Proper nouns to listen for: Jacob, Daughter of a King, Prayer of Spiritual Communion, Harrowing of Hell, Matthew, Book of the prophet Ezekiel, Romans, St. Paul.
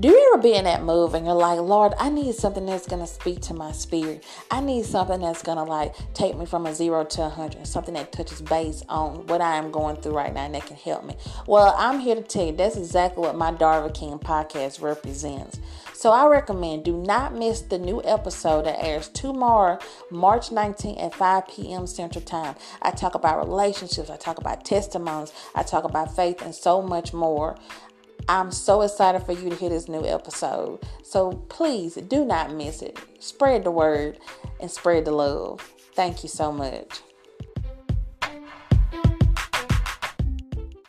Do you ever be in that move and you're like, Lord, I need something that's going to speak to my spirit. I need something that's going to like take me from a 0 to 100. Something that touches base on what I am going through right now and that can help me. Well, I'm here to tell you that's exactly what my Daughter of a King podcast represents. So I recommend do not miss the new episode that airs tomorrow, March 19th at 5 p.m. Central Time. I talk about relationships. I talk about testimonies. I talk about faith and so much more. I'm so excited for you to hear this new episode. So please do not miss it. Spread the word and spread the love. Thank you so much.